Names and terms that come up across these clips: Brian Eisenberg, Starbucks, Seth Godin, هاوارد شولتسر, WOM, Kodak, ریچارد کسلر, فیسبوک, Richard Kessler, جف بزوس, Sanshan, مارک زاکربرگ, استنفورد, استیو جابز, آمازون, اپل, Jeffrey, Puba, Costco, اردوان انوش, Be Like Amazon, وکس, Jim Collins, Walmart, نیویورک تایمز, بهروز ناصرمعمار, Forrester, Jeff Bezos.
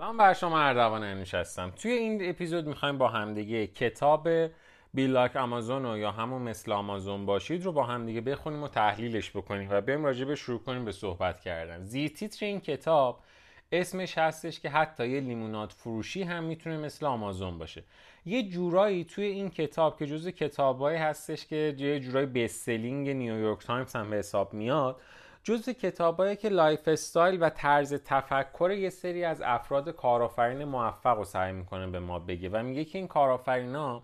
سلام بر شما، اردوان انوش هستم. توی این اپیزود میخوایم با همدیگه کتاب بی لایک آمازون و یا همون مثل آمازون باشید رو با همدیگه بخونیم و تحلیلش بکنیم و بریم راجبش شروع کنیم به صحبت کردن. زیر تیتر این کتاب اسمش هستش که حتی یه لیموناد فروشی هم میتونه مثل آمازون باشه. یه جورایی توی این کتاب که جزو کتابایی هستش که یه جورایی بیست سلینگ نیویورک تایمز هم به حساب میاد، جزو کتابایی که لایف استایل و طرز تفکر یه سری از افراد کارآفرین موفق رو سعی میکنه به ما بگه و میگه که این کارآفرینا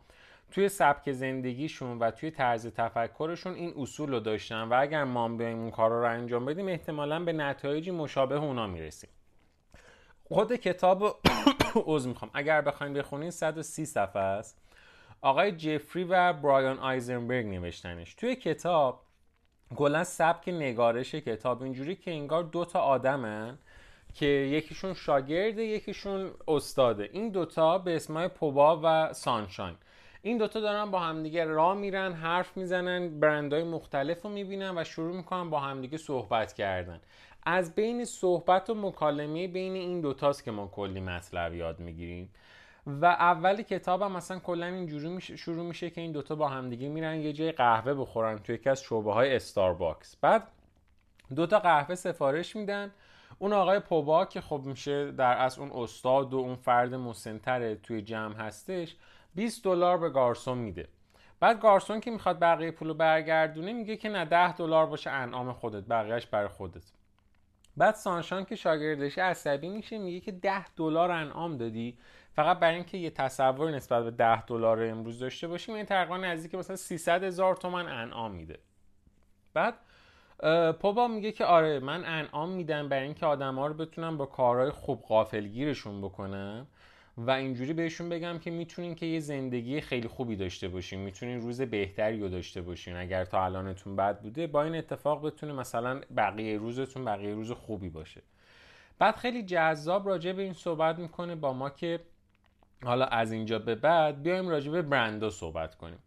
توی سبک زندگیشون و توی طرز تفکرشون این اصول رو داشتن و اگر ما بیایم اون کارا رو انجام بدیم احتمالاً به نتایجی مشابه اونا میرسیم. خود کتاب عزم میخوام اگر بخوایم بخونین 130 صفحه است. آقای جفری و برایان آیزنبرگ نوشتنش. توی کتاب کلا سبک نگارش کتاب اینجوری که انگار دوتا آدمن که یکیشون شاگرده یکیشون استاده. این دوتا به اسمای پوبا و سانشان. این دوتا دارن با همدیگه راه میرن، حرف میزنن، برندهای مختلف رو میبینن و شروع میکنن با همدیگه صحبت کردن. از بین صحبت و مکالمه بین این دوتاست که ما کلی مطلب یاد میگیریم و اول کتابم اصلا کلا اینجوری شروع میشه که این دوتا با همدیگه میرن یه جای قهوه بخورن توی یکی از شعبه های استارباکس. بعد دوتا قهوه سفارش میدن. اون آقای پوبا که خب میشه در اصل اون استاد و اون فرد مسن‌تر توی جمع هستش $20 به گارسون میده. بعد گارسون که میخواد بقیه پولو برگردونه میگه که نه $10 باشه، انعام خودت، بقیهش برای خودت. بعد سانشان که شاگردش عصبی میشه میگه که $10 انعام دادی فقط برای اینکه یه تصور نسبت به $10 امروز داشته باشیم، این تقریبا نزدیک مثلا 300,000 تومان انعام میده. بعد پوبا میگه که آره من انعام میدم برای اینکه آدما رو بتونم با کارهای خوب غافلگیرشون بکنم و اینجوری بهشون بگم که میتونین که یه زندگی خیلی خوبی داشته باشین، میتونین روز بهتری رو داشته باشین، اگر تا الانتون بد بوده با این اتفاق بتونه مثلا بقیه روزتون بقیه روز خوبی باشه. بعد خیلی جذاب راجع به این صحبت میکنه با ما که حالا از اینجا به بعد بیایم راجع به برندها صحبت کنیم.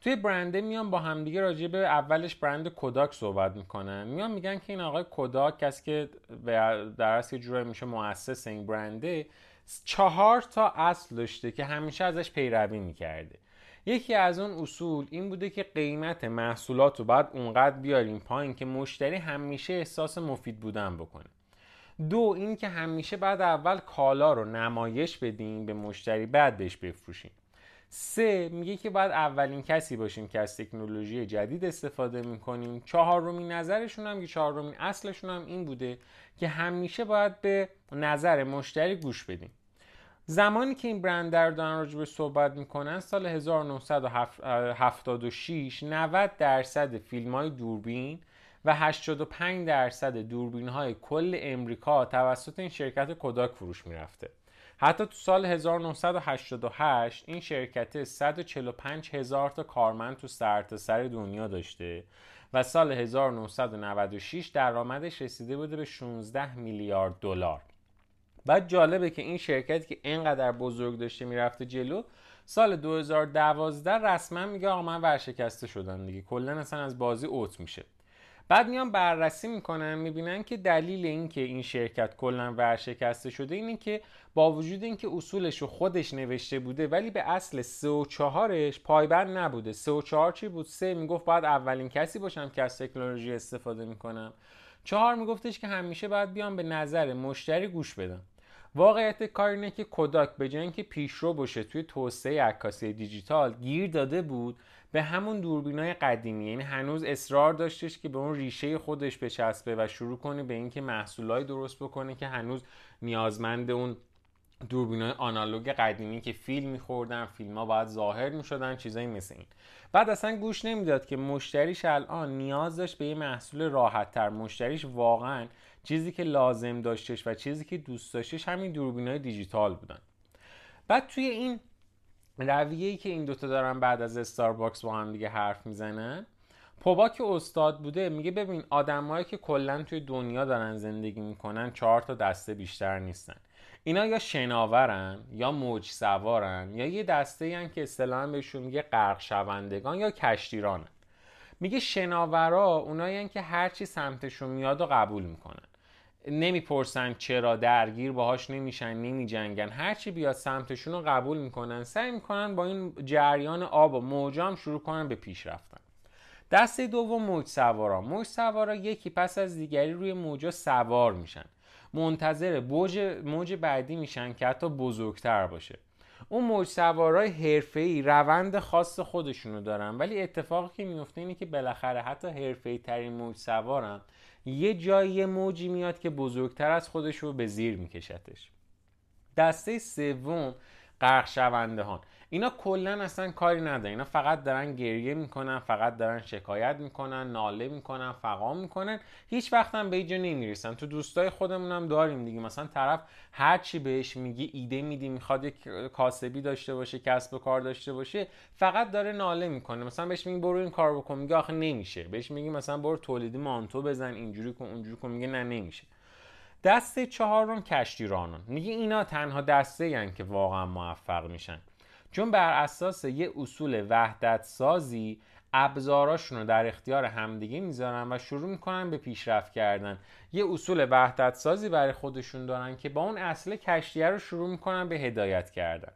توی برنده میان با همدیگه راجع به اولش برند کوداک صحبت میکنن. میان میگن که این آقای کوداک کسی که در اصل جوری میشه مؤسس این برنده 4 تا اصل داشته که همیشه ازش پیروی میکرده. یکی از اون اصول این بوده که قیمت محصولات رو باید اونقدر بیاریم پایین که مشتری همیشه احساس مفید بودن بکنه. 2 این که همیشه بعد اول کالا رو نمایش بدیم به مشتری بعد بهش بفروشیم. 3 میگه که باید اولین کسی باشیم که از تکنولوژی جدید استفاده میکنیم. 4مین نظرشون هم که 4مین اصلشون هم این بوده که همیشه باید به نظر مشتری گوش بدیم. زمانی که این برند رو دارن راجع به صحبت میکنن سال 1976 90% فیلم‌های دوربین و 85% دوربین‌های کل امریکا توسط این شرکت کوداک فروش میرفته. حتی تو سال 1988 این شرکت 145,000 تا کارمند تو سرتاسر دنیا داشته و سال 1996 درآمدش رسیده بوده به $16 میلیارد. بعد جالبه که این شرکت که اینقدر بزرگ داشته میرفته جلو سال 2012 رسما میگه آقا من ورشکسته شدم دیگه، کلا اصلا از بازی اوت میشه. بعد میان بررسی میکنن میبینن که دلیل این که این شرکت کلا ورشکسته شده اینه که با وجود اینکه اصولش رو خودش نوشته بوده ولی به اصل 3 و 4ش پایبند نبوده. 3 و 4 چی بود؟ 3 میگفت باید اولین کسی باشم که از تکنولوژی استفاده میکنم. 4 میگفتش که همیشه باید بیام به نظر مشتری گوش بدم. واقعیت کار اینه که کوداک به جای اینکه پیشرو باشه توی توسعه عکاسی دیجیتال گیر داده بود به همون دوربینای قدیمی، یعنی هنوز اصرار داشتش که به اون ریشه خودش بچسبه و شروع کنه به اینکه محصولای درست بکنه که هنوز نیازمند اون دوربینای آنالوگ قدیمی که فیلم می‌خوردن، فیلم‌ها باید ظاهر می‌شدن، چیزایی مثل این. بعد اصلا گوش نمیداد که مشتریش الان نیاز داشت به یه محصول راحت‌تر. مشتریش واقعاً چیزی که لازم داشتش و چیزی که دوست داشتش همین دوربینای دیجیتال بودن. بعد توی این رویه‌ای که این دوتا دارن بعد از استارباکس با هم دیگه حرف میزنن، پوبا که استاد بوده میگه ببین آدمایی که کلا توی دنیا دارن زندگی میکنن 4 تا دسته بیشتر نیستن. اینا یا شناورن یا موج سوارن یا یه دسته‌ای ان که اصطلاحاً بهشون میگه غرق شوندگان یا کشتیرانن. میگه شناورا اونایی ان که هر چی سمتشون میاد و قبول میکنن. نمیپرسن چرا، درگیر باهاش نمیشن، نمیجنگن، هرچی بیاد سمتشون رو قبول میکنن، سعی میکنن با این جریان آب و موجام شروع کنن به پیش رفتن. دسته دوم موج سوارا یکی پس از دیگری روی موجا سوار میشن، منتظر موج بعدی میشن که حتی بزرگتر باشه. اون موج سوارای حرفه‌ای روند خاص خودشونو دارن، ولی اتفاقی که میفته اینه که بالاخره حتی حرفه‌ای ترین موج سوارم یه جایی موجی میاد که بزرگتر از خودش رو به زیر میکشتش. دسته سوم غرق شوندهان، اینا کلن اصلا کاری ندارن، اینا فقط دارن گریه میکنن، فقط دارن شکایت میکنن، ناله میکنن، فقام میکنن، هیچ وقت هم به اینجا نمیرسن. تو دوستای خودمون هم داریم دیگه، مثلا طرف هر چی بهش میگی ایده میدی، میخواد یک کاسبی داشته باشه، کسب و کار داشته باشه، فقط داره ناله میکنه. مثلا بهش میگی برو این کار بکن، میگه آخه نمیشه. بهش میگی مثلا برو تولیدی مانتو بزن، اینجوری کن اونجوری کن، میگه نه نمیشه. دسته چهارم کشتیرانان، میگه اینا تنها دسته ان که واقعا موفق میشن، چون بر اساس یه اصول وحدت سازی ابزاراشون رو در اختیار همدیگه میذارن و شروع میکنن به پیشرفت کردن. یه اصول وحدت سازی برای خودشون دارن که با اون اصل کشتیه رو شروع میکنن به هدایت کردن.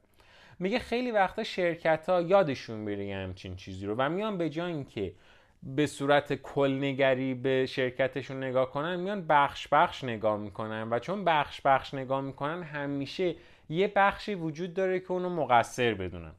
میگه خیلی وقتا شرکت‌ها یادشون میره همچین چیزی رو و میان به جای اینکه به صورت کلنگری به شرکتشون نگاه کنن، میان بخش بخش نگاه میکنن و چون بخش بخش نگاه میکنن همیشه یه بخشی وجود داره که اونو مقصر بدونن.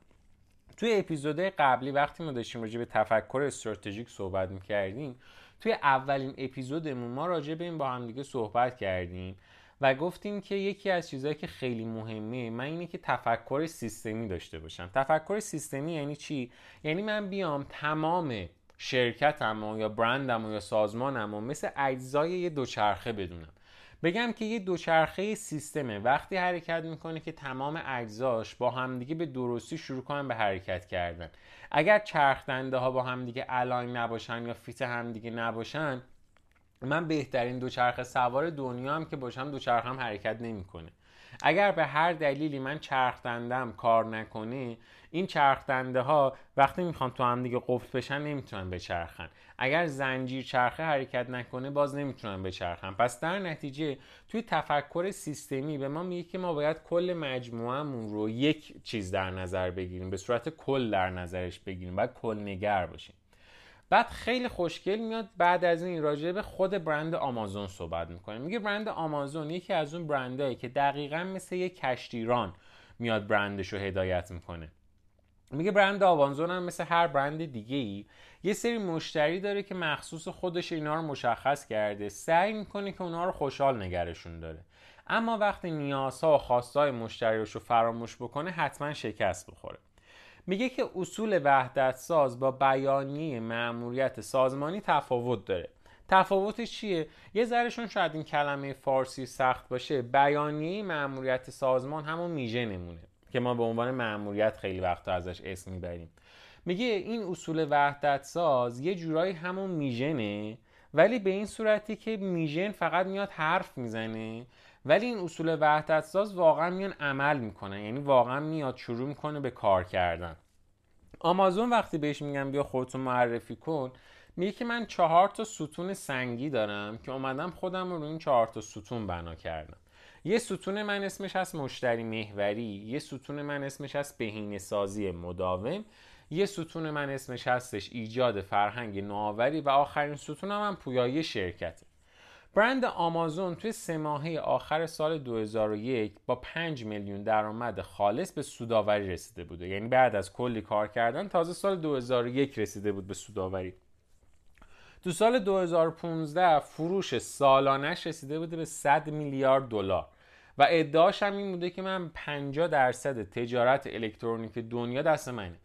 توی اپیزودهای قبلی وقتی ما داشتیم راجع به تفکر استراتژیک صحبت میکردیم، توی اولین اپیزودمون ما راجع به این با هم دیگه صحبت کردیم و گفتیم که یکی از چیزایی که خیلی مهمه من اینه که تفکر سیستمی داشته باشم. تفکر سیستمی یعنی چی؟ یعنی من بیام تمام شرکتم یا برندم یا سازمانم مثل اجزای یه دوچرخه بدونم، بگم که یه دوچرخه سیستمه وقتی حرکت میکنه که تمام اجزاش با همدیگه به درستی شروع کنن به حرکت کردن. اگر چرخ دنده ها با همدیگه الاین نباشن یا فیت همدیگه نباشن، من بهترین دوچرخه سوار دنیا هم که باشم دوچرخم حرکت نمیکنه. اگر به هر دلیلی من چرخ دنده‌ام کار نکنه، این چرخ دنده ها وقتی میخوان تو هم دیگه قفل بشن نمیتونن بچرخن. اگر زنجیر چرخه حرکت نکنه باز نمیتونن بچرخن. پس در نتیجه توی تفکر سیستمی به ما میگه که ما باید کل مجموعه‌مون رو یک چیز در نظر بگیریم، به صورت کل در نظرش بگیریم، باید کل نگر باشیم. بعد خیلی خوشگل میاد بعد از این راجع به خود برند آمازون صحبت میکنه. میگه برند آمازون یکی از اون برندهایی که دقیقاً مثل یک کشتیران میاد برندش رو هدایت میکنه. میگه برند آمازون هم مثل هر برند دیگه‌ای یه سری مشتری داره که مخصوص خودش اینا رو مشخص کرده، سعی میکنه که اونا رو خوشحال نگرشون داره، اما وقتی نیازها و خواستهای مشتریش رو فراموش بکنه حتما شکست بخوره. میگه که اصول وحدت ساز با بیانیه مأموریت سازمانی تفاوت داره. تفاوتش چیه؟ یه ذرهشون شاید این کلمه فارسی سخت باشه. بیانیه مأموریت سازمان همون میژنمونه که ما به عنوان مأموریت خیلی وقتا ازش اسم میبریم. میگه این اصول وحدت ساز یه جورایی همون میژنه، ولی به این صورتی که میژن فقط میاد حرف میزنه، ولی این اصول وحدت ساز واقعا میان عمل میکنن، یعنی واقعا میاد شروع میکنه به کار کردن. آمازون وقتی بهش میگم بیا خودتو معرفی کن، میگه که من 4 ستون سنگی دارم که اومدم خودم رو این 4 ستون بنا کردم. یه ستون من اسمش هست مشتری محوری، یه ستون من اسمش هست بهینه سازی مداوم، یه ستون من اسمش هستش ایجاد فرهنگ نوآوری و آخرین ستونم هم پویایی شرکته. برند آمازون توی 3 ماهه آخر سال 2001 با 5 میلیون درآمد خالص به سودآوری رسیده بوده، یعنی بعد از کلی کار کردن تازه سال 2001 رسیده بود به سودآوری. تو سال 2015 فروش سالانش رسیده بوده به 100 میلیارد دلار و ادعاش هم این بوده که من 50% تجارت الکترونیک دنیا دست منه.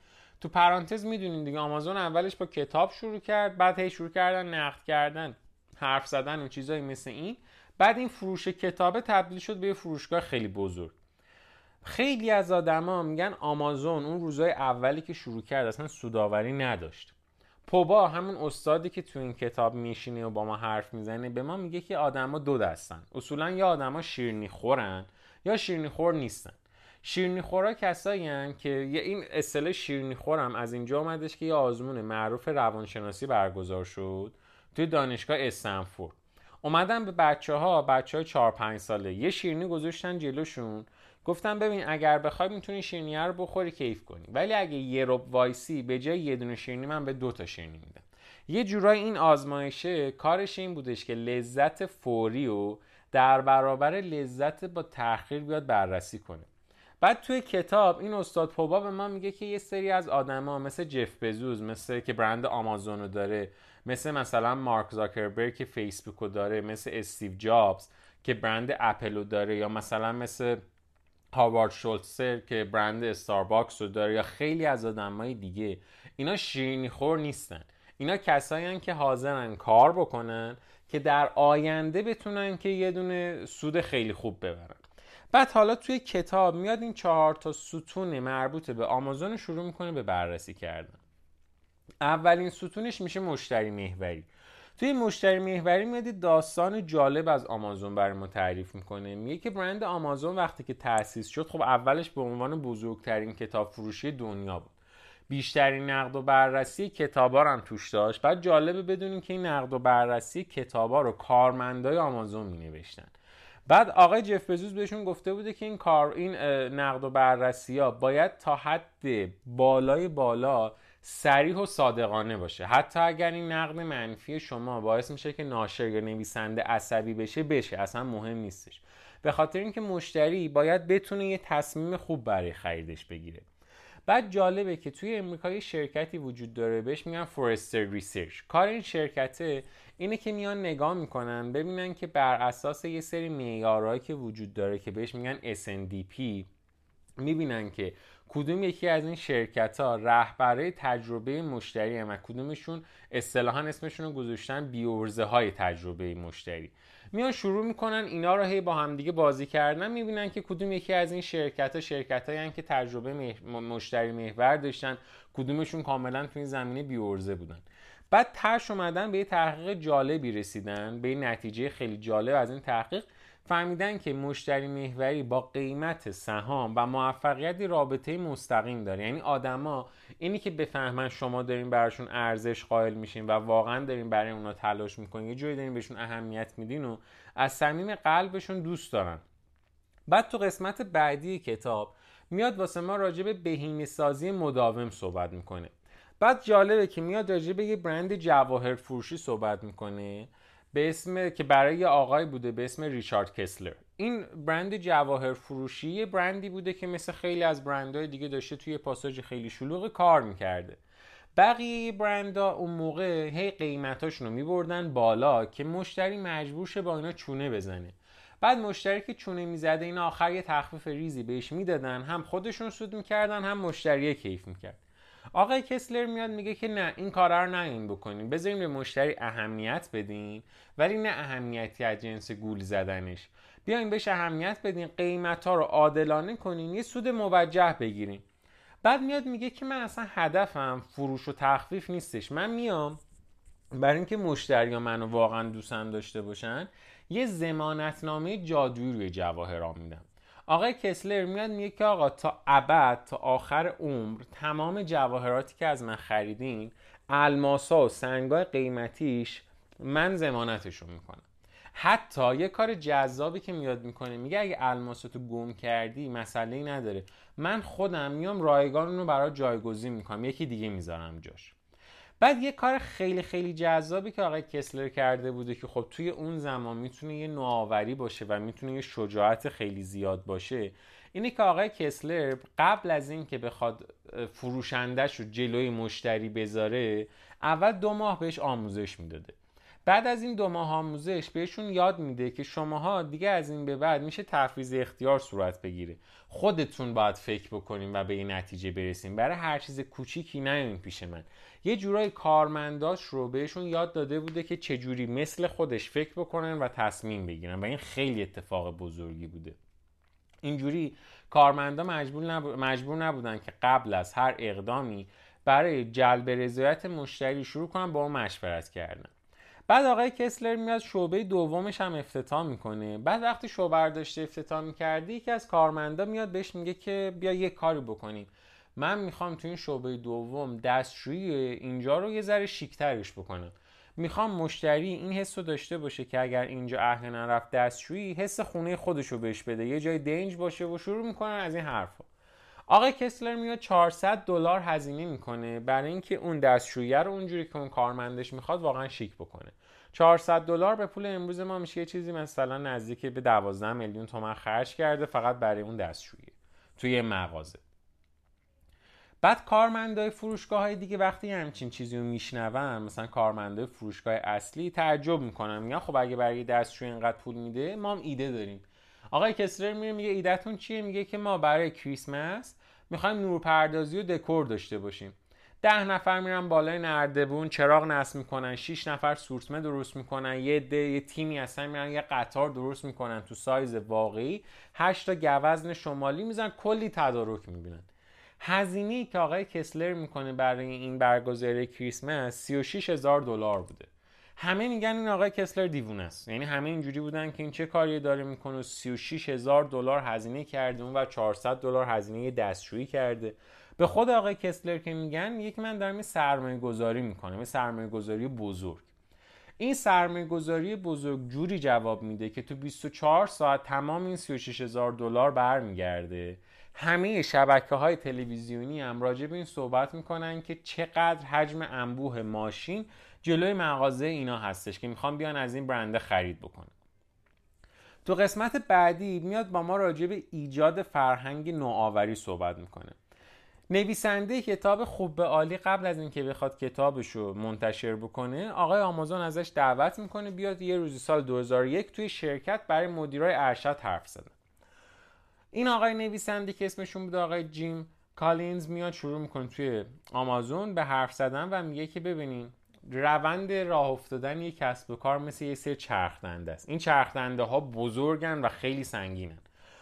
تو پرانتز میدونین دیگه آمازون اولش با کتاب شروع کرد، بعد هی شروع کردن نقد کردن، حرف زدن و چیزایی مثل این. بعد این فروش کتابه تبدیل شد به فروشگاه خیلی بزرگ. خیلی از آدما میگن آمازون اون روزای اولی که شروع کرد اصلا سوداوری نداشت. پوبا همون استادی که تو این کتاب میشینه و با ما حرف میزنه به ما میگه که آدما دو دستن. اصولا یا آدما شیرینی خورن یا شیرینی خور نیستن. شیرینی خورا کسایی هستن که این اصطلاح شیرینی خورم از اینجا اومدش که یه آزمون معروف روانشناسی برگزار شد توی دانشگاه استنفورد. اومدن به بچه‌ها 4-5 ساله یه شیرینی گذاشتن جلوشون، گفتن ببین اگر بخوای میتونی شیرینی‌ها رو بخوری کیف کنی، ولی اگه یه رب وایسی به جای یه دونه شیرینی من به 2 تا شیرینی میدم. یه جورای این آزمایشه کارش این بودش که لذت فوری و در برابر لذت با تأخیر بیاد بررسی کنه. بعد توی کتاب این استاد پوبا به ما میگه که یه سری از آدما مثل جف بزوز، مثل که برند آمازون رو داره، مثلا مارک زاکربرگ که فیسبوک رو داره، مثل استیو جابز که برند اپل رو داره، یا مثلا مثل هاوارد شولتسر که برند استارباکس رو داره، یا خیلی از آدمای دیگه، اینا شیرینی خور نیستن. اینا کسایی هستن که حاضرن کار بکنن که در آینده بتونن که یه دونه سود خیلی خوب ببرن. بعد حالا توی کتاب میاد این 4 تا ستون مربوط به آمازون شروع میکنه به بررسی کردن. اولین ستونش میشه مشتری محوری. توی مشتری محوری میاد داستان جالب از آمازون برای ما تعریف میکنه. میگه که برند آمازون وقتی که تأسیس شد، خب اولش به عنوان بزرگترین کتاب فروشی دنیا بود. بیشترین نقد و بررسی کتابا رو هم توش داشت. بعد جالبه بدونیم که این نقد و بررسی کتابا رو کارمندای آمازون می‌نوشتن. بعد آقای جف بزوس بهشون گفته بوده که این نقد و بررسی‌ها باید تا حد بالا صریح و صادقانه باشه. حتی اگر این نقد منفی شما باعث میشه که ناشر یا نویسنده عصبی بشه اصلا مهم نیستش. به خاطر اینکه مشتری باید بتونه یه تصمیم خوب برای خریدش بگیره. بعد جالبه که توی امریکا یه شرکتی وجود داره بهش میگن فورستر ریسرچ. کار این شرکته اینه که میان نگاه میکنن ببینن که بر اساس یه سری معیارهایی که وجود داره که بهش میگن SNDP، میبینن که کدوم یکی از این شرکت‌ها رهبرای تجربه مشتری هم، کدومشون اصطلاحاً اسمشون رو گذاشتن بیورزه‌های تجربه مشتری. میان شروع میکنن اینا رو هی با هم دیگه بازی کردن، میبینن که کدوم یکی از این شرکت‌هایی هستن که تجربه مشتری محور داشتن، کدومشون کاملاً تو این زمینه بیورزه بودن. بعد ترش اومدن به یه تحقیق جالبی رسیدن، به این نتیجه خیلی جالب از این تحقیق فهمیدن که مشتری محوری با قیمت سهام و موفقیتی رابطه مستقیم داره. یعنی آدما اینی که بفهمن شما دارین براشون ارزش قائل میشین و واقعا دارین برای اونا تلاش میکنین، یه جوری دارین بهشون اهمیت میدین و از صمیم قلبشون دوست دارن. بعد تو قسمت بعدی کتاب میاد واسه ما راجع به بهینه‌سازی مداوم صحبت میکنه. بعد جالبه که میاد راجع به یه برند جواهر فروشی صحبت میکنه به اسم که برای آقای بوده به اسم ریچارد کسلر. این برند جواهر فروشی یه برندی بوده که مثل خیلی از برندهای دیگه داشته توی پاساژ خیلی شلوغ کار میکرده. بقیه برندها اون موقع هی قیمتاشون رو میبردن بالا که مشتری مجبور شه با اینا چونه بزنه. بعد مشتری که چونه میزده اینا آخر یه تخفیف ریزی بهش میدادن، هم خودشون سود میکردن هم مشتری کیف میکرد. آقای کسلر میاد میگه که نه، این کارا رو نگین بکنین، بذارین به مشتری اهمیت بدین، ولی نه اهمیتی از جنس گول زدنش، بیاین بهش اهمیت بدین، قیمتا رو عادلانه کنین، یه سود موجه بگیرین. بعد میاد میگه که من اصلا هدفم فروش و تخفیف نیستش، من میام برای اینکه مشتری‌ها منو واقعا دوستم داشته باشن یه ضمانتنامه جادویی روی جواهرام میدم. آقای کسلر میاد میگه که آقا تا ابد تا آخر عمر تمام جواهراتی که از من خریدین، الماسا و سنگای قیمتیش، من ضمانتشو میکنم. حتی یه کار جذابی که میاد میکنه، میگه اگه الماساتو گم کردی مسئله‌ای نداره، من خودم میام رایگان اونو برای جایگزین میکنم، یکی دیگه میذارم جاش. بعد یه کار خیلی خیلی جذابی که آقای کسلر کرده بوده که خب توی اون زمان میتونه یه نوآوری باشه و میتونه یه شجاعت خیلی زیاد باشه، اینه که آقای کسلر قبل از این که بخواد فروشندش رو جلوی مشتری بذاره، اول 2 ماه بهش آموزش میداده. بعد از این 2 ماه آموزش بهشون یاد میده که شماها دیگه از این به بعد میشه تفویض اختیار صورت بگیره، خودتون باید فکر بکنین و به این نتیجه برسین، برای هر چیز کوچیکی نیاین پیش من. یه جورای کارمنداش رو بهشون یاد داده بوده که چجوری مثل خودش فکر بکنن و تصمیم بگیرن و این خیلی اتفاق بزرگی بوده. اینجوری کارمندا مجبور نبودن که قبل از هر اقدامی برای جلب رضایت مشتری شروع کنن با اون مشورت کردن. بعد آقای کسلر میاد شعبه دومش هم افتتاح میکنه. بعد وقتی شعبه داشته افتتاح میکردی یکی از کارمندا میاد بهش میگه که بیا یه کاری بکنیم، من میخوام تو این شعبه دوم دستشویی اینجا رو یه ذره شیکترش بکنم، میخوام مشتری این حس رو داشته باشه که اگر اینجا اهل نرفت دستشویی، حس خونه خودش رو بهش بده، یه جای دنج باشه و شروع میکنن از این حرفا. آقای کسلر میاد $400 هزینه میکنه برای اینکه اون دستشویی رو اونجوری که اون کارمندش میخواد واقعا شیک بکنه. $400 به پول امروز ما میشه یه چیزی مثلا نزدیک به 12 میلیون تومان خرج کرده فقط برای اون دستشویی توی مغازه. بعد کارمندای فروشگاه‌های دیگه وقتی همچین چیزی رو میشنون، مثلا کارمندای فروشگاه اصلی تعجب میکنن، میگن خب اگه برای دستشویی اینقدر پول میده ما هم ایده داریم. آقای کسلر میره میگه ایدهتون چیه؟ میگه که ما برای کریسمس میخوایم نورپردازی و دکور داشته باشیم. 10 نفر میرن بالای نردبون چراغ نصب میکنن، 6 نفر سورتمه درست میکنن، یه تیمی اصلا میرن یه قطار درست میکنن تو سایز واقعی، 8 تا گوزن شمالی میزنن، کلی تدارک میبینن. هزینه‌ای که آقای کسلر میکنه برای این برگزاری کریسمس $36,000 بوده. همه میگن این آقای کسلر دیوونه است، یعنی همه اینجوری بودن که این چه کاری داره میکنه و $36,000 هزینه کرده و $400 هزینه دستشویی کرده. به خود آقای کسلر که میگن یک من دارم این سرمایه‌گذاری میکنم، این سرمایه‌گذاری بزرگ. این سرمایه‌گذاری بزرگ جوری جواب میده که تو 24 ساعت تمام این $36,000 برمیگرده. همه شبکه‌های تلویزیونی هم راجع به این صحبت میکنن که چقدر حجم انبوه ماشین جلوی مغازه اینا هستش که میخوان بیان از این برند خرید بکنن. تو قسمت بعدی میاد با ما راجع به ایجاد فرهنگ نوآوری صحبت میکنه. نویسنده کتاب خوب به عالی قبل از اینکه بخواد کتابشو منتشر بکنه، آقای آمازون ازش دعوت میکنه بیاد یه روزی سال 2001 توی شرکت برای مدیرای ارشد حرف زنه. این آقای نویسنده که اسمشون بود آقای جیم کالینز میاد شروع میکنه توی آمازون به حرف زدن و میگه که ببینین روند راه افتادن یک کسب و کار مثل یه سری چرخ‌دنده است. این چرخ‌دنده ها بزرگن و خیلی سنگینن.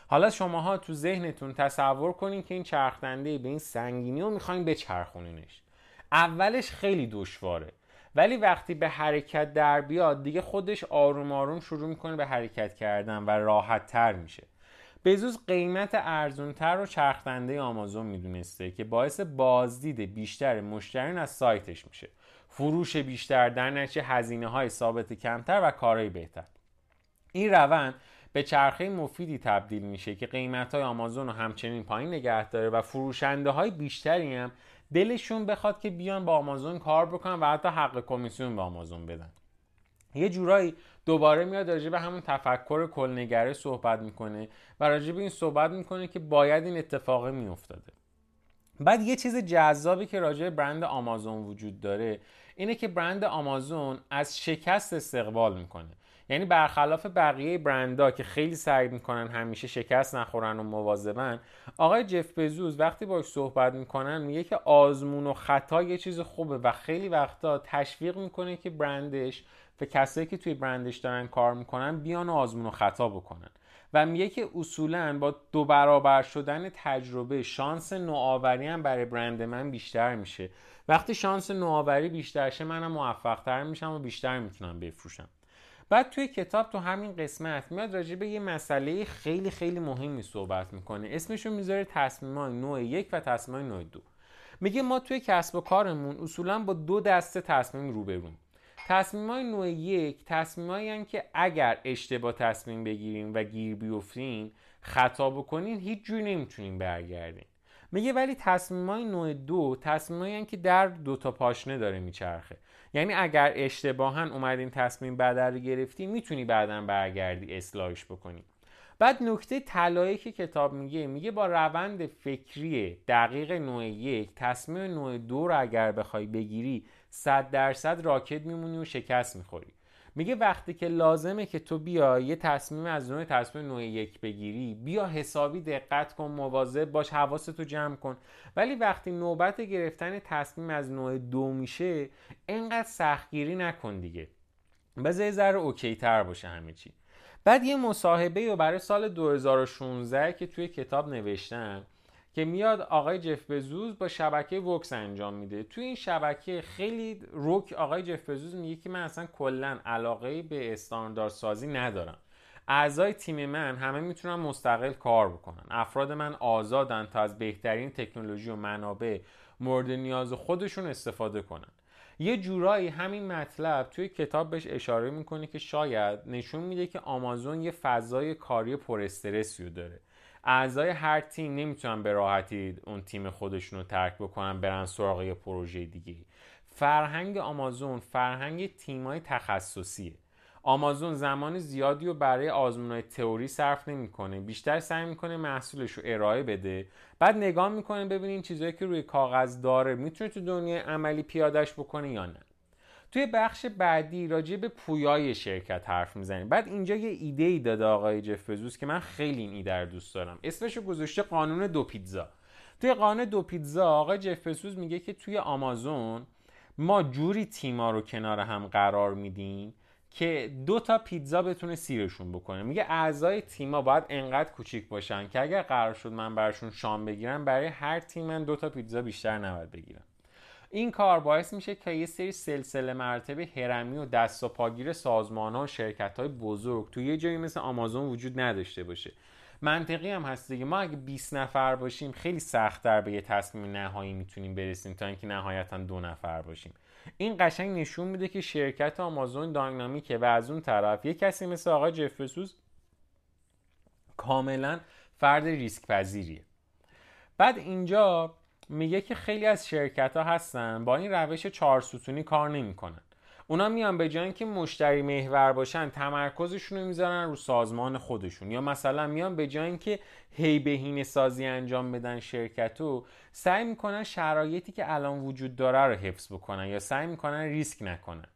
حالا شماها تو ذهنتون تصور کنین که این چرخ‌دنده به این سنگینی رو میخواین بچرخونینش. اولش خیلی دشواره، ولی وقتی به حرکت در بیاد دیگه خودش آروم آروم شروع میکنه به حرکت کردن و راحت تر میشه. بزوس قیمت ارزونتر رو چرخ‌دنده آمازون میدونسته که باعث بازدید بیشتر مشتریان از سایتش میشه، فروش بیشتر، در نتیجه هزینه‌های ثابت کمتر و کارهای بهتر. این روند به چرخه مفیدی تبدیل میشه که قیمت‌های آمازون رو همچنین پایین نگه داره و فروشنده‌های بیشتری هم دلشون بخواد که بیان با آمازون کار بکنن و حتی حق کمیسیون به آمازون بدن. یه جورایی دوباره میاد راجع به همون تفکر کلنگره صحبت میکنه و راجع به این صحبت میکنه که باید این اتفاق میافتاده. بعد یه چیز جذابی که راجع به برند آمازون وجود داره اینه که برند آمازون از شکست استقبال میکنه، یعنی برخلاف بقیه برندها که خیلی سعی میکنن همیشه شکست نخورن و مواظبن، آقای جف بزوس وقتی باهاش صحبت میکنن میگه که آزمون و خطا یه چیز خوبه و خیلی وقتا تشویق میکنه که برندش و کسایی که توی برندش دارن کار میکنن بیان و آزمون و خطا بکنن و میگه که اصولاً با 2 برابر شدن تجربه شانس نوآوری هم برای برند من بیشتر میشه. وقتی شانس نوآوری بیشتر شه منم موفق‌تر میشم و بیشتر میتونم بفروشم. بعد توی کتاب تو همین قسمت میاد راجع به یه مسئله خیلی خیلی مهمی صحبت میکنه، اسمشو میذاره تصمیم‌های نوع 1 و تصمیم‌های نوع 2. میگه ما توی کسب و کارمون اصولاً با 2 دسته تصمیم روبرویم. تصمیم‌های نوع 1 تصمیمایی هستند که اگر اشتباه تصمیم بگیریم و گیر بیفتیم، خطا بکنین، هیچ جوری نمیتونیم برگردیم. میگه ولی تصمیم‌های نوع 2 تصمیمایی هستند که در 2 تا پاشنه داره میچرخه، یعنی اگر اشتباهاً اومدین تصمیم بد رو گرفتی میتونی بعداً برگردی اصلاحش بکنی. بعد نکته طلایی که کتاب میگه با روند فکری دقیق نوع 1 تصمیم نوع 2 رو اگر بخوای بگیری 100% راکت میمونی و شکست میخوری. میگه وقتی که لازمه که تو بیا یه تصمیم از نوع تصمیم نوع 1 بگیری، بیا حسابی دقت کن، مواظب باش، حواستو جمع کن. ولی وقتی نوبت گرفتن تصمیم از نوع 2 میشه، اینقدر سختگیری نکن دیگه، بذار یه ذره اوکی تر باشه همه چی. بعد یه مصاحبه رو برای سال 2016 که توی کتاب نوشتم که میاد آقای جف بزوس با شبکه وکس انجام میده. توی این شبکه خیلی رک آقای جف بزوس میگه که من اصلا کلن علاقه به استانداردسازی ندارم، اعضای تیم من همه میتونن مستقل کار بکنن، افراد من آزادن تا از بهترین تکنولوژی و منابع مورد نیاز خودشون استفاده کنن. یه جورایی همین مطلب توی کتاب بهش اشاره میکنه که شاید نشون میده که آمازون یه فضای کاری پر استرسی داره. اعضای هر تیم نمیتونن به راحتی اون تیم خودشون رو ترک بکنن برن سراغ یه پروژه دیگه. فرهنگ آمازون فرهنگ تیمای تخصصیه. آمازون زمان زیادی رو برای آزمون‌های تئوری صرف نمی‌کنه، بیشتر سعی می‌کنه محصولش رو ارائه بده، بعد نگاه می‌کنه ببینه این چیزایی که روی کاغذ داره می‌تونه تو دنیای عملی پیاده‌اش بکنه یا نه. توی بخش بعدی راجع به پویای شرکت حرف می‌زنیم. بعد اینجا یه ایده‌ای داده آقای جف بزوس که من خیلی این ایده رو دوست دارم. اسمش رو گذاشته قانون دو پیتزا. توی قانون دو پیتزا آقای جف بزوس میگه که توی آمازون ما جوری تیم‌ها رو کنار هم قرار میدیم که 2 تا پیتزا بتونه سیرشون بکنه. میگه اعضای تیما باید انقدر کوچیک باشن که اگر قرار شد من براشون شام بگیرم، برای هر تیم من 2 تا پیتزا بیشتر نباید بگیرم. این کار باعث میشه که یه سری سلسله مراتب هرمی و دست و پاگیر سازمان‌ها و شرکت‌های بزرگ توی یه جایی مثل آمازون وجود نداشته باشه. منطقی هم هست دیگه، ما اگه 20 نفر باشیم خیلی سخت‌تر به یه تصمیم نهایی میتونیم برسیم تا اینکه نهایتاً 2 نفر باشیم. این قشنگ نشون میده که شرکت آمازون داینامیکه و از اون طرف یه کسی مثل آقای جف بزوس کاملاً فرد ریسک پذیریه. بعد اینجا میگه که خیلی از شرکت‌ها هستن با این روش 4 ستونی کار نمی‌کنن. اونا میان به جای اینکه مشتری محور باشن تمرکزشون رو میذارن رو سازمان خودشون، یا مثلا میان به جای اینکه هی بهینه سازی انجام بدن شرکتو، سعی میکنن شرایطی که الان وجود داره رو حفظ بکنن یا سعی میکنن ریسک نکنن.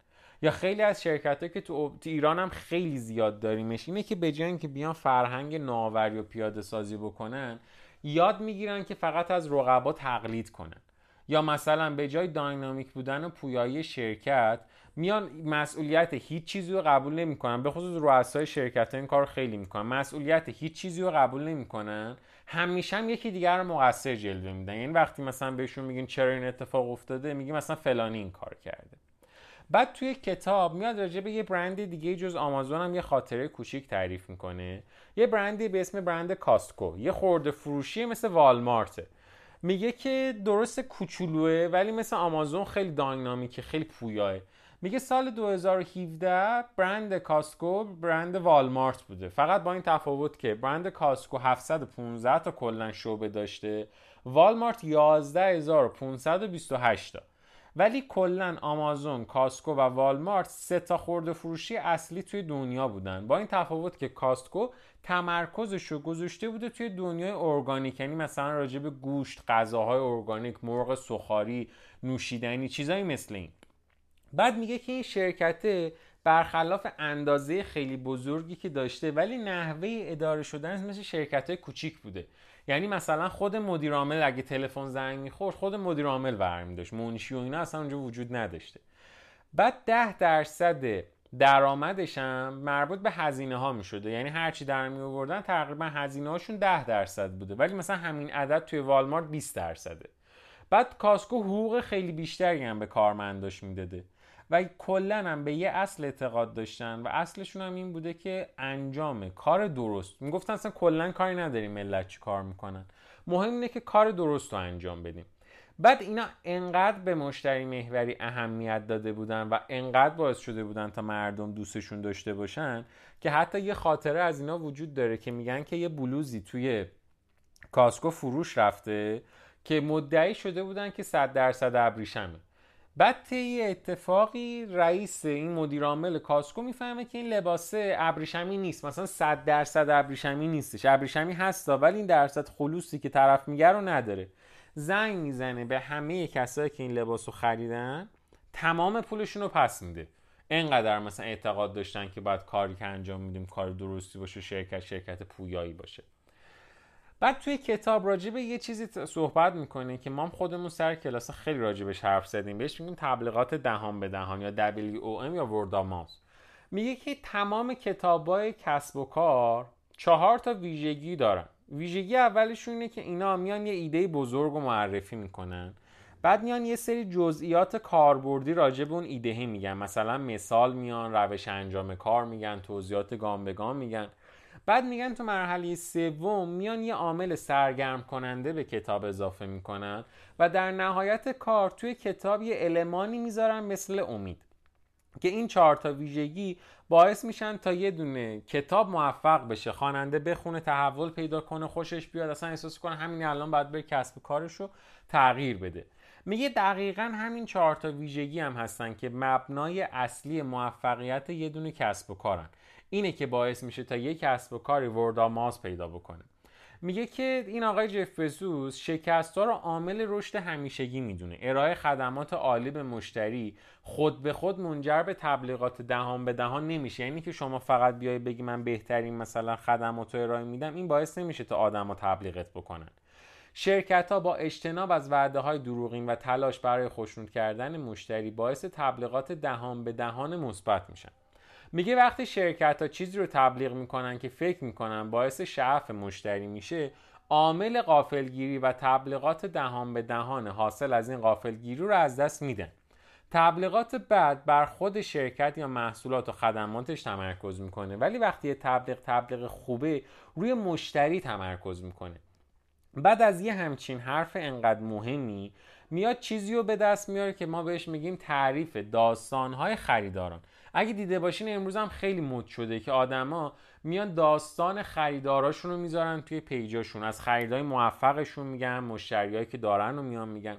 یا خیلی از شرکتایی که تو ایران هم خیلی زیاد داریمش اینه که به جای اینکه بیان فرهنگ نوآوری و پیاده سازی بکنن، یاد میگیرن که فقط از رقبا تقلید کنن. یا مثلا به جای داینامیک بودن و پویایی شرکت میان مسئولیت هیچ چیزی رو قبول نمی‌کنن. به خصوص رؤسای شرکت‌ها این کارو خیلی می‌کنن، مسئولیت هیچ چیزی رو قبول نمی‌کنن، همیشه هم یکی دیگر رو مقصر جلوه میدن. یعنی وقتی مثلا بهشون میگین چرا این اتفاق افتاده، میگه مثلا فلانی این کار کرده. بعد توی کتاب میاد راجع به یه برند دیگه جز آمازون هم یه خاطره کوچیک تعریف می‌کنه، یه برندی به اسم برند کاستکو، یه خرده فروشی مثل والمارت. میگه که درست کوچولوئه ولی مثل آمازون خیلی داینامیکه، خیلی پویاه. میگه سال 2017 برند کاستکو برند والمارت بوده، فقط با این تفاوت که برند کاستکو 715 تا کلا شعبه داشته، والمارت 11528 تا. ولی کلا آمازون، کاستکو و والمارت 3 تا خرده فروشی اصلی توی دنیا بودن، با این تفاوت که کاستکو تمرکزش رو گذاشته بوده توی دنیای ارگانیک، یعنی مثلا راجع به گوشت، غذاهای ارگانیک، مرغ سوخاری، نوشیدنی، چیزایی مثل این. بعد میگه که این شرکته برخلاف اندازه خیلی بزرگی که داشته، ولی نحوه اداره شدنش مثل شرکت‌های کوچیک بوده. یعنی مثلا خود مدیر عامل اگه تلفن زنگ می‌خورد، خود مدیر عامل برمی داشت، منشی و اینا اصلا اونجا وجود نداشته. بعد 10% درآمدش هم مربوط به هزینه ها می‌شده، یعنی هر چی درمی آوردن تقریبا هزینه هاشون 10% بوده، ولی مثلا همین عدد توی والمارت 20%. بعد کاستکو حقوق خیلی بیشتری هم به کارمنداش میداده و کلن هم به یه اصل اعتقاد داشتن و اصلشون هم این بوده که انجام کار درست. میگفتن اصلا کلن کاری نداریم ملت چی کار میکنن، مهم اینه که کار درست رو انجام بدیم. بعد اینا انقدر به مشتری محوری اهمیت داده بودن و انقدر باعث شده بودن تا مردم دوستشون داشته باشن که حتی یه خاطره از اینا وجود داره که میگن که یه بلوزی توی کاستکو فروش رفته که مدعی شده بودن که 100% ابریشمه. بعد طی اتفاقی رئیس این مدیر عامل کاستکو میفهمه که این لباسه ابریشمی نیست، مثلا 100% ابریشمی نیستش، ابریشمی هستا ولی این درصد خلوصی که طرف میگه رو نداره. زنگ میزنه به همه کسایی که این لباسو خریدن، تمام پولشون رو پس میده. اینقدر مثلا اعتقاد داشتن که باید کاری که انجام میدیم کار درستی باشه، شرکت پویایی باشه. بعد توی کتاب راجع به یه چیزی صحبت میکنه که ما خودمون سر کلاس خیلی راجع بهش حرف زدیم، بهش میگیم تبلیغات دهان به دهان یا WOM یا ورد آف ماوس. میگه که تمام کتابای کسب و کار 4 تا ویژگی دارن. ویژگی اولشون اینه که اینا میان یه ایده بزرگ و معرفی میکنن، بعد میان یه سری جزئیات کاربردی راجع به اون ایده میگن، مثلا مثال میان، روش انجام کار میگن، توضیحات گام به گام میگن. بعد میگن تو مرحله سوم میان یه عامل سرگرم کننده به کتاب اضافه میکنن و در نهایت کار توی کتاب یه المانی میذارن مثل امید که این 4 تا ویژگی باعث میشن تا یه دونه کتاب موفق بشه، خواننده بخونه، تحول پیدا کنه، خوشش بیاد، اصلا احساس کنه همین الان باید بره کسب کارشو تغییر بده. میگه دقیقاً همین 4 تا ویژگی هم هستن که مبنای اصلی موفقیت یه دونه کسب و کارن. اینه که باعث میشه تا یک کسب و کاری ورد آف ماوس پیدا بکنه. میگه که این آقای جف بزوس شکست‌ها رو عامل رشد همیشگی میدونه. ارائه خدمات عالی به مشتری خود به خود منجر به تبلیغات دهان به دهان نمیشه. یعنی که شما فقط بیای بگی من بهترین مثلا خدمات رو ارائه میدم، این باعث نمیشه تا آدما تبلیغات بکنن. شرکت‌ها با اجتناب از وعده‌های دروغین و تلاش برای خوشنود کردن مشتری باعث تبلیغات دهان به دهان مثبت میشن. میگه وقتی شرکت‌ها چیزی رو تبلیغ میکنن که فکر میکنن باعث شعف مشتری میشه، عامل غافلگیری و تبلیغات دهان به دهان حاصل از این غافلگیری رو از دست میدن. تبلیغات بعد بر خود شرکت یا محصولات و خدماتش تمرکز میکنه، ولی وقتی یه تبلیغ خوبه روی مشتری تمرکز میکنه. بعد از یه همچین حرف انقدر مهمی میاد چیزی رو به دست میاره که ما بهش میگیم تعریف داستان‌های خریداران. اگه دیده باشین امروز هم خیلی مد شده که آدما میان داستان خریداراشون رو میذارن توی پیجاشون، از خریدای موفقشون میگن، مشتریایی که دارن رو میان میگن.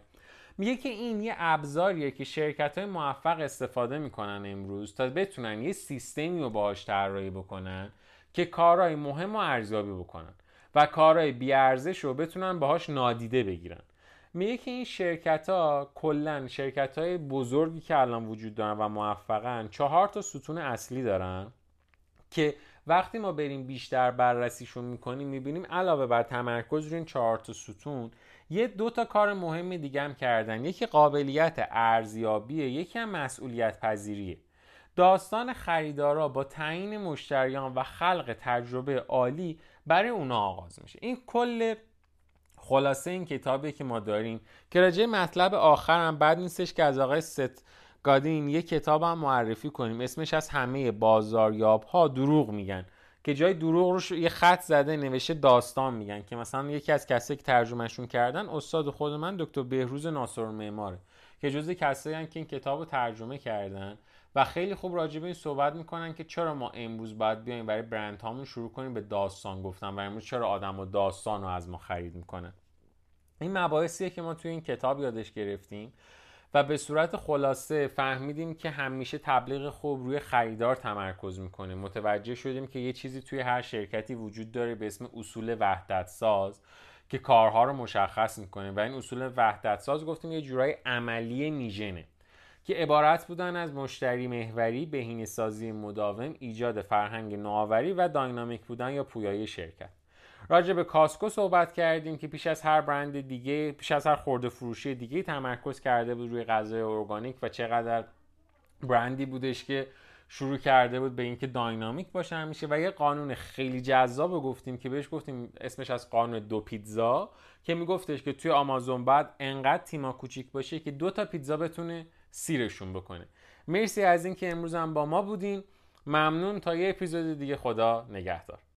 میگه که این یه ابزاریه که شرکت‌های موفق استفاده میکنن امروز تا بتونن یه سیستمی رو باهاش طراحی بکنن که کارهای مهم رو ارزیابی بکنن و کارهای بی‌ارزش رو بتونن باهاش نادیده بگیرن. میگه که این شرکت‌ها کلاً شرکت‌های بزرگی که الان وجود دارن و موفقن 4 تا ستون اصلی دارن که وقتی ما بریم بیشتر بررسیشون میکنیم میبینیم علاوه بر تمرکز روی این 4 تا ستون یه 2 تا کار مهم دیگه هم کردن. یکی قابلیت ارزیابیه، یکی هم مسئولیت پذیریه. داستان خریدارا با تعیین مشتریان و خلق تجربه عالی برای اونا آغاز میشه. این کل خلاصه این کتابی که ما داریم که راجع مطلب آخرم بد نیستش که از آقای ست گادین یه کتاب هم معرفی کنیم، اسمش از همه بازاریاب ها دروغ میگن، که جای دروغ رو یه خط زده نوشته داستان میگن، که مثلا یکی از کسایی که ترجمهشون کردن استاد خود من دکتر بهروز ناصرمعماره که جزو کسایی هستن که این کتابو ترجمه کردن و خیلی خوب راجع به این صحبت میکنن که چرا ما امروز باید بیایم برای برندهامون شروع کنیم به داستان گفتن و امروز چرا آدمو داستانو از ما خرید میکنن. این مباحثیه که ما توی این کتاب یادش گرفتیم و به صورت خلاصه فهمیدیم که همیشه تبلیغ خوب روی خریدار تمرکز میکنه. متوجه شدیم که یه چیزی توی هر شرکتی وجود داره به اسم اصول وحدت ساز که کارها رو مشخص میکنه و این اصول وحدت ساز گفتیم یه جورای عملی میژنه که عبارت بودن از مشتری محوری، بهینه‌سازی مداوم، ایجاد فرهنگ نوآوری و داینامیک بودن یا پویایی شرکت. راجع به کاسکو صحبت کردیم که پیش از هر برند دیگه، پیش از هر خرده فروشی دیگه تمرکز کرده بود روی غذای ارگانیک و چقدر برندی بودش که شروع کرده بود به اینکه داینامیک باشه همیشه. و یه قانون خیلی جذاب گفتیم که بهش گفتیم اسمش از قانون 2 پیتزا که میگفتش که توی آمازون بعد انقدر تیما کوچیک باشه که 2 تا پیتزا بتونه سیرشون بکنه. مرسی از اینکه امروز هم با ما بودین. ممنون. تا یه اپیزود دیگه. خدا نگهدار.